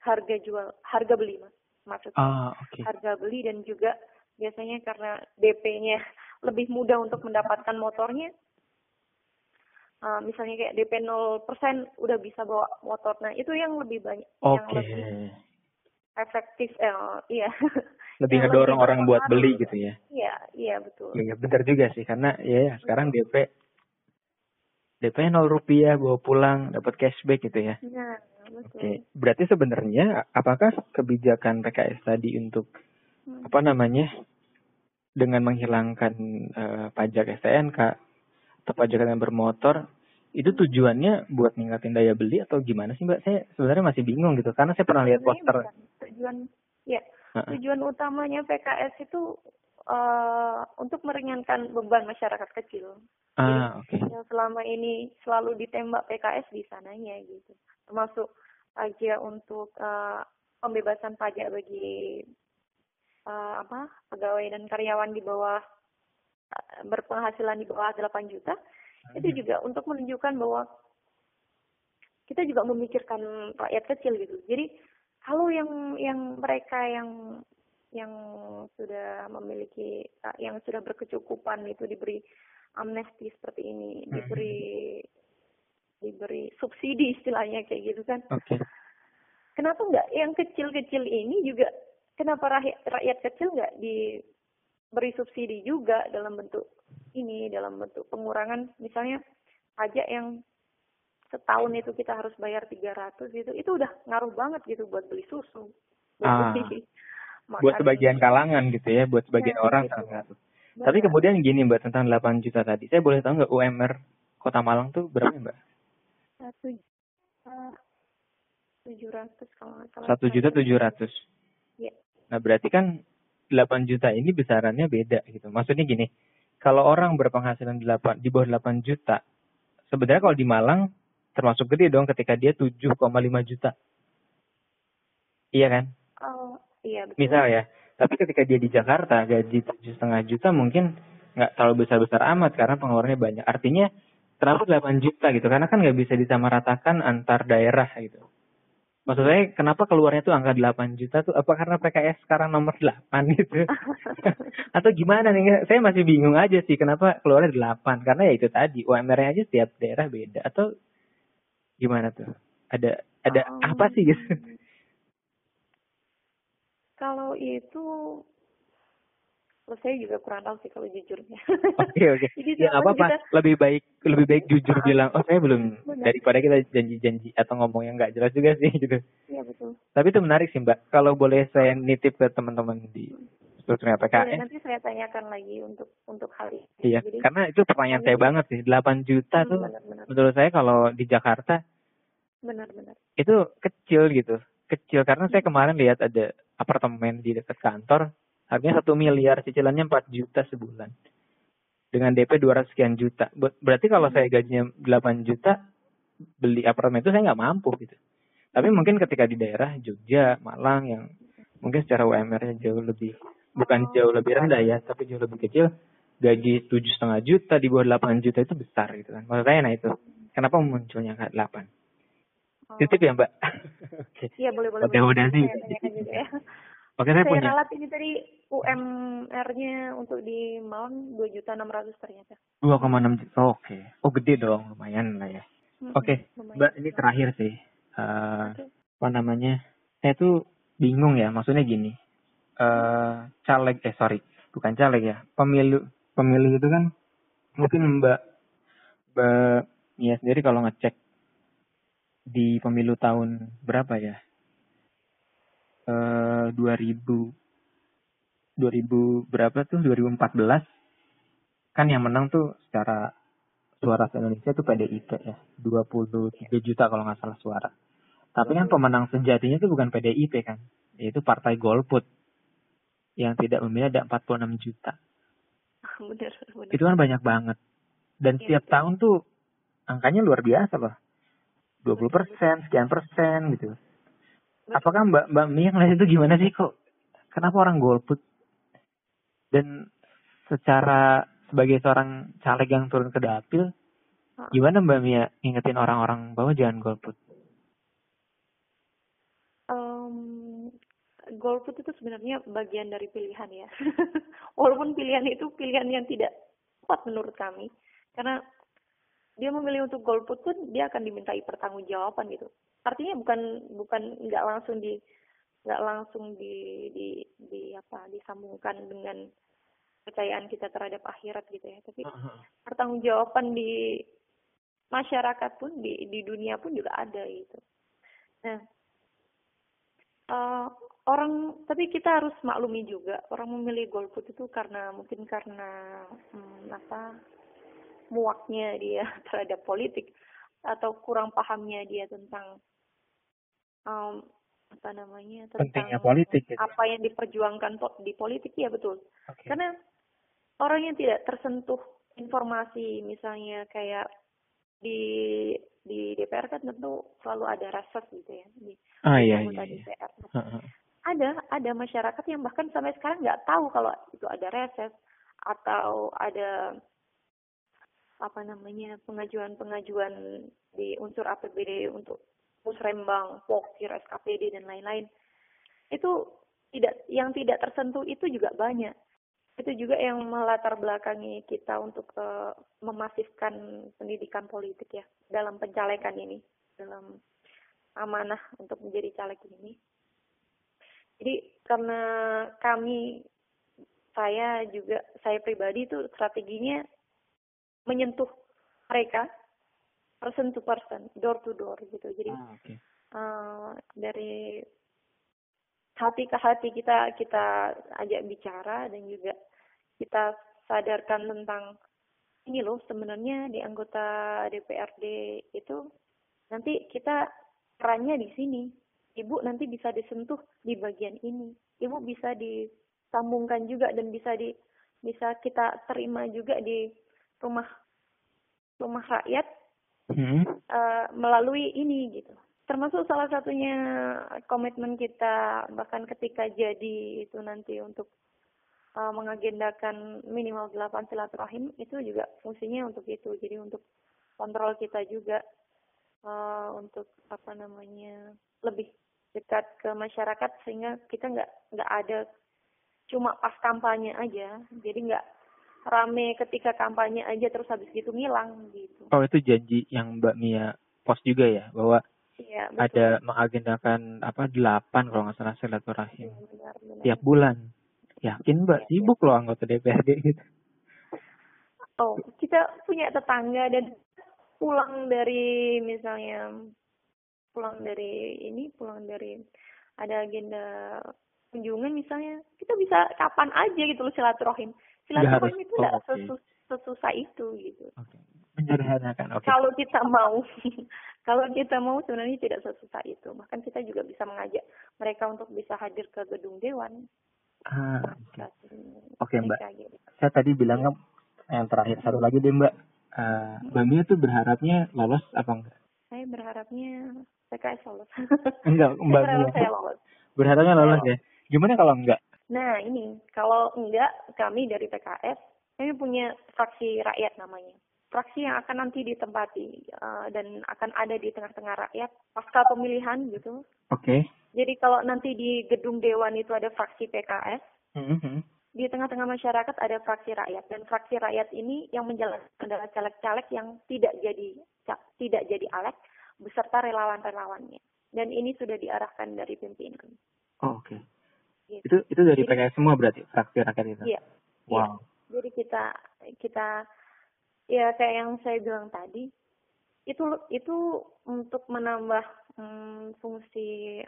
harga beli maksudnya. Okay. Harga beli, dan juga biasanya karena DP-nya lebih mudah untuk mendapatkan motornya, misalnya kayak DP 0% udah bisa bawa motor. Nah itu yang lebih banyak, yang lebih efektif, iya. Lebih ngedorong orang buat beli gitu ya. Iya betul. Iya benar juga sih, karena ya sekarang DP 0 rupiah bawa pulang dapat cashback gitu ya. Nah, Oke. Berarti sebenarnya apakah kebijakan PKS tadi untuk dengan menghilangkan pajak STNK atau pajakan yang bermotor itu tujuannya buat meningkatin daya beli atau gimana sih Mbak? Saya sebenarnya masih bingung gitu karena saya pernah lihat poster. Tujuan utamanya PKS itu untuk meringankan beban masyarakat kecil. Yang selama ini selalu ditembak PKS di sananya gitu, termasuk aja untuk pembebasan pajak bagi pegawai dan karyawan di bawah berpenghasilan di bawah 8 juta. Itu juga untuk menunjukkan bahwa kita juga memikirkan rakyat kecil gitu. Jadi kalau yang mereka yang sudah memiliki, yang sudah berkecukupan itu diberi amnesti seperti ini, diberi subsidi istilahnya kayak gitu kan. Kenapa nggak yang kecil-kecil ini juga, kenapa rakyat kecil nggak diberi subsidi juga dalam bentuk ini, dalam bentuk pengurangan misalnya pajak yang setahun itu kita harus bayar 300 gitu, itu udah ngaruh banget gitu buat beli susu, buat beli. Buat sebagian kalangan gitu ya, buat sebagian orang gitu. Tapi kemudian gini Mbak, tentang 8 juta tadi, saya boleh tahu nggak UMR Kota Malang tuh berapa Mbak? 1.700 kalau nggak salah. 1.700.000. Iya. Nah berarti kan 8 juta ini besarannya beda gitu. Maksudnya gini, kalau orang berpenghasilan di bawah 8 juta, sebenarnya kalau di Malang termasuk gede dong ketika dia 7,5 juta. Iya kan? Iya, betul. Misal ya, tapi ketika dia di Jakarta gaji 7,5 juta mungkin nggak terlalu besar-besar amat karena pengeluarannya banyak. Artinya terlalu 8 juta gitu, karena kan nggak bisa disamaratakan antar daerah gitu. Maksud saya kenapa keluarnya tuh angka 8 juta tuh, apa karena PKS sekarang nomor 8 gitu? Atau gimana nih? Saya masih bingung aja sih kenapa keluarnya 8, karena ya itu tadi UMR-nya aja setiap daerah beda atau gimana tuh? Ada apa sih gitu? Kalau itu, saya juga kurang tahu sih kalau jujurnya. Oke. Jadi ya apa-apa, lebih baik jujur bilang, saya belum, benar, daripada kita janji-janji atau ngomong yang nggak jelas juga sih gitu. Iya betul. Tapi itu menarik sih Mbak, kalau boleh saya nitip ke teman-teman di strukturnya PKS. Nanti saya tanyakan lagi untuk hal ini. Iya, jadi, karena itu pertanyaan saya banget sih, 8 juta tuh benar. Menurut saya kalau di Jakarta, benar-benar, itu kecil gitu. Kecil karena saya kemarin lihat ada apartemen di dekat kantor harganya 1 miliar, cicilannya 4 juta sebulan dengan DP 200 sekian juta. Berarti kalau saya gajinya 8 juta beli apartemen itu saya nggak mampu gitu. Tapi mungkin ketika di daerah Jogja, Malang yang mungkin secara UMR-nya bukan jauh lebih rendah ya, tapi jauh lebih kecil, gaji 7,5 juta di bawah 8 juta itu besar gitu kan. Maksud saya itu kenapa munculnya 8? Titip ya Mbak. Iya boleh. Udah sih. Ya. Oke, saya ralat ini tadi UMR-nya untuk di Malang 2.600.000 ternyata. 2,6 juta. Oke. Oh gede dong, lumayan lah ya. Oke. Mbak ini terakhir sih. Saya tuh bingung ya, maksudnya gini. Pemilih itu kan mungkin Mbak Nia sendiri kalau ngecek di pemilu tahun berapa ya? 2000 berapa tuh? 2014 kan yang menang tuh secara suara se-Indonesia tuh PDIP ya, 23 juta kalau nggak salah suara. Tapi kan pemenang sejatinya itu bukan PDIP kan, yaitu Partai Golput yang tidak memilih ada 46 juta. Bener, bener. Itu kan banyak banget. Dan ya, setiap betul. Tahun tuh angkanya luar biasa loh. 20%, sekian persen gitu. Betul. Apakah Mbak Mi yang lihat itu gimana sih kok? Kenapa orang golput? Dan secara sebagai seorang caleg yang turun ke dapil, gimana Mbak Mia ingetin orang-orang bahwa jangan golput? Golput itu sebenarnya bagian dari pilihan ya. Walaupun pilihan itu pilihan yang tidak tepat menurut kami. Karena dia memilih untuk golput pun dia akan dimintai pertanggungjawaban gitu. Artinya bukan nggak langsung disambungkan dengan kepercayaan kita terhadap akhirat gitu ya. Tapi pertanggungjawaban di masyarakat pun di dunia pun juga ada gitu. Nah, orang tapi kita harus maklumi juga orang memilih golput itu karena mungkin karena muaknya dia terhadap politik atau kurang pahamnya dia tentang tentang politik, gitu. Apa yang diperjuangkan di politik ya betul. Okay. Karena orang yang tidak tersentuh informasi misalnya kayak di DPR kan tentu selalu ada rases gitu ya di anggota DPR. Ada masyarakat yang bahkan sampai sekarang nggak tahu kalau itu ada reses atau ada pengajuan-pengajuan di unsur APBD untuk Musrembang, Pokir, SKPD dan lain-lain. Itu yang tidak tersentuh itu juga banyak. Itu juga yang melatar belakangi kita untuk memasifkan pendidikan politik ya dalam pencalekan ini, dalam amanah untuk menjadi caleg ini. Jadi karena saya pribadi itu strateginya menyentuh mereka person to person, door to door gitu. Jadi dari hati ke hati kita ajak bicara dan juga kita sadarkan tentang ini loh sebenarnya di anggota DPRD itu nanti kita perannya di sini. Ibu nanti bisa disentuh di bagian ini. Ibu bisa disambungkan juga dan bisa kita terima juga di rumah rakyat. Melalui ini gitu, termasuk salah satunya komitmen kita bahkan ketika jadi itu nanti untuk mengagendakan minimal 8 silaturahim itu juga fungsinya untuk itu, jadi untuk kontrol kita juga untuk lebih dekat ke masyarakat sehingga kita nggak ada cuma pas kampanye aja, jadi nggak rame ketika kampanye aja terus habis gitu ngilang gitu. Oh itu janji yang Mbak Mia post juga ya bahwa ya, ada mengagendakan 8 kalau nggak salah silaturahim tiap bulan. Yakin Mbak sibuk loh anggota DPRD gitu. Oh kita punya tetangga dan pulang dari ada agenda kunjungan misalnya kita bisa kapan aja gitu loh silaturahim. Silaturahim itu tidak sesusah itu gitu. Menyederhanakan. Okay. Kalau kita mau sebenarnya tidak sesusah itu. Bahkan kita juga bisa mengajak mereka untuk bisa hadir ke gedung dewan. Oke, Mbak. Gitu. Saya tadi bilang yang terakhir satu lagi deh Mbak. Mbak Mia tuh berharapnya lolos apa enggak? Saya berharapnya PKS lolos. Enggak, Mbak Mia. Saya lolos. Berharapnya lolos ya. Gimana kalau enggak? Nah ini, kalau enggak kami dari PKS, kami punya fraksi rakyat namanya. Fraksi yang akan nanti ditempati dan akan ada di tengah-tengah rakyat pasca pemilihan gitu. Oke. Okay. Jadi kalau nanti di gedung Dewan itu ada fraksi PKS, di tengah-tengah masyarakat ada fraksi rakyat. Dan fraksi rakyat ini yang menjalankan adalah caleg-caleg yang tidak jadi alek beserta relawan-relawannya. Dan ini sudah diarahkan dari pimpinan. Oh, oke. Okay. Gitu. Itu dari PKS semua berarti fraksi rakyat itu. Iya. Wow. Iya. Jadi kita ya kayak yang saya bilang tadi itu untuk menambah fungsi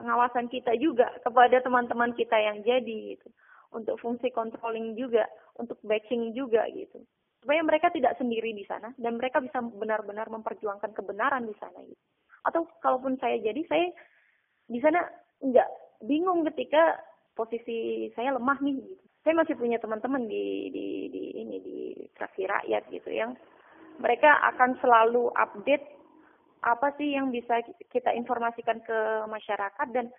pengawasan kita juga kepada teman-teman kita yang jadi gitu. untuk fungsi controlling juga, untuk backing juga gitu. Supaya mereka tidak sendiri di sana dan mereka bisa benar-benar memperjuangkan kebenaran di sana gitu. Atau kalaupun saya jadi, saya di sana nggak bingung ketika posisi saya lemah nih gitu. Saya masih punya teman-teman di fraksi rakyat gitu yang mereka akan selalu update apa sih yang bisa kita informasikan ke masyarakat dan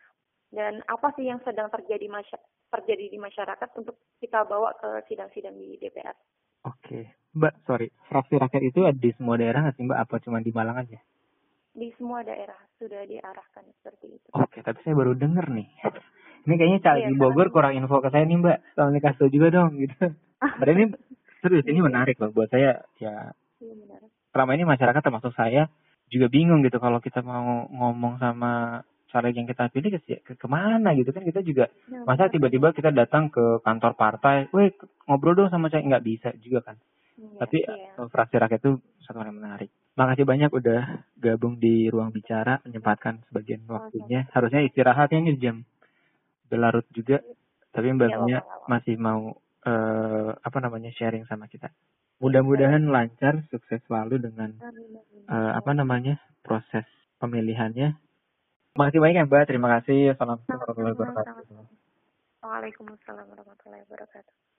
apa sih yang sedang terjadi di masyarakat untuk kita bawa ke sidang-sidang di DPR. Oke, Mbak, sorry, fraksi rakyat itu ada di semua daerah nggak sih Mbak? Apa cuma di Malang aja? Di semua daerah sudah diarahkan seperti itu. Oke, tapi saya baru dengar nih. Ini kayaknya di Bogor kurang info ke saya nih Mbak. Tolong dikasih tahu juga dong gitu. Padahal ini serius, ini menarik loh buat saya ya. Selama ini masyarakat termasuk saya juga bingung gitu kalau kita mau ngomong sama caleg yang kita pilih kemana gitu kan, kita juga masa tiba-tiba kita datang ke kantor partai, weh ngobrol dong sama caleg, nggak bisa juga kan. Tapi fraksi rakyat itu satu yang menarik. Makasih banyak udah gabung di Ruang Bicara, menyempatkan sebagian waktunya. Harusnya istirahatnya ini jam berlarut juga, tapi mbaknya masih mau sharing sama kita. Mudah-mudahan lancar, sukses selalu dengan proses pemilihannya. Makasih banyak Mbak, terima kasih. Assalamualaikum warahmatullahi wabarakatuh. Waalaikumsalam warahmatullahi wabarakatuh.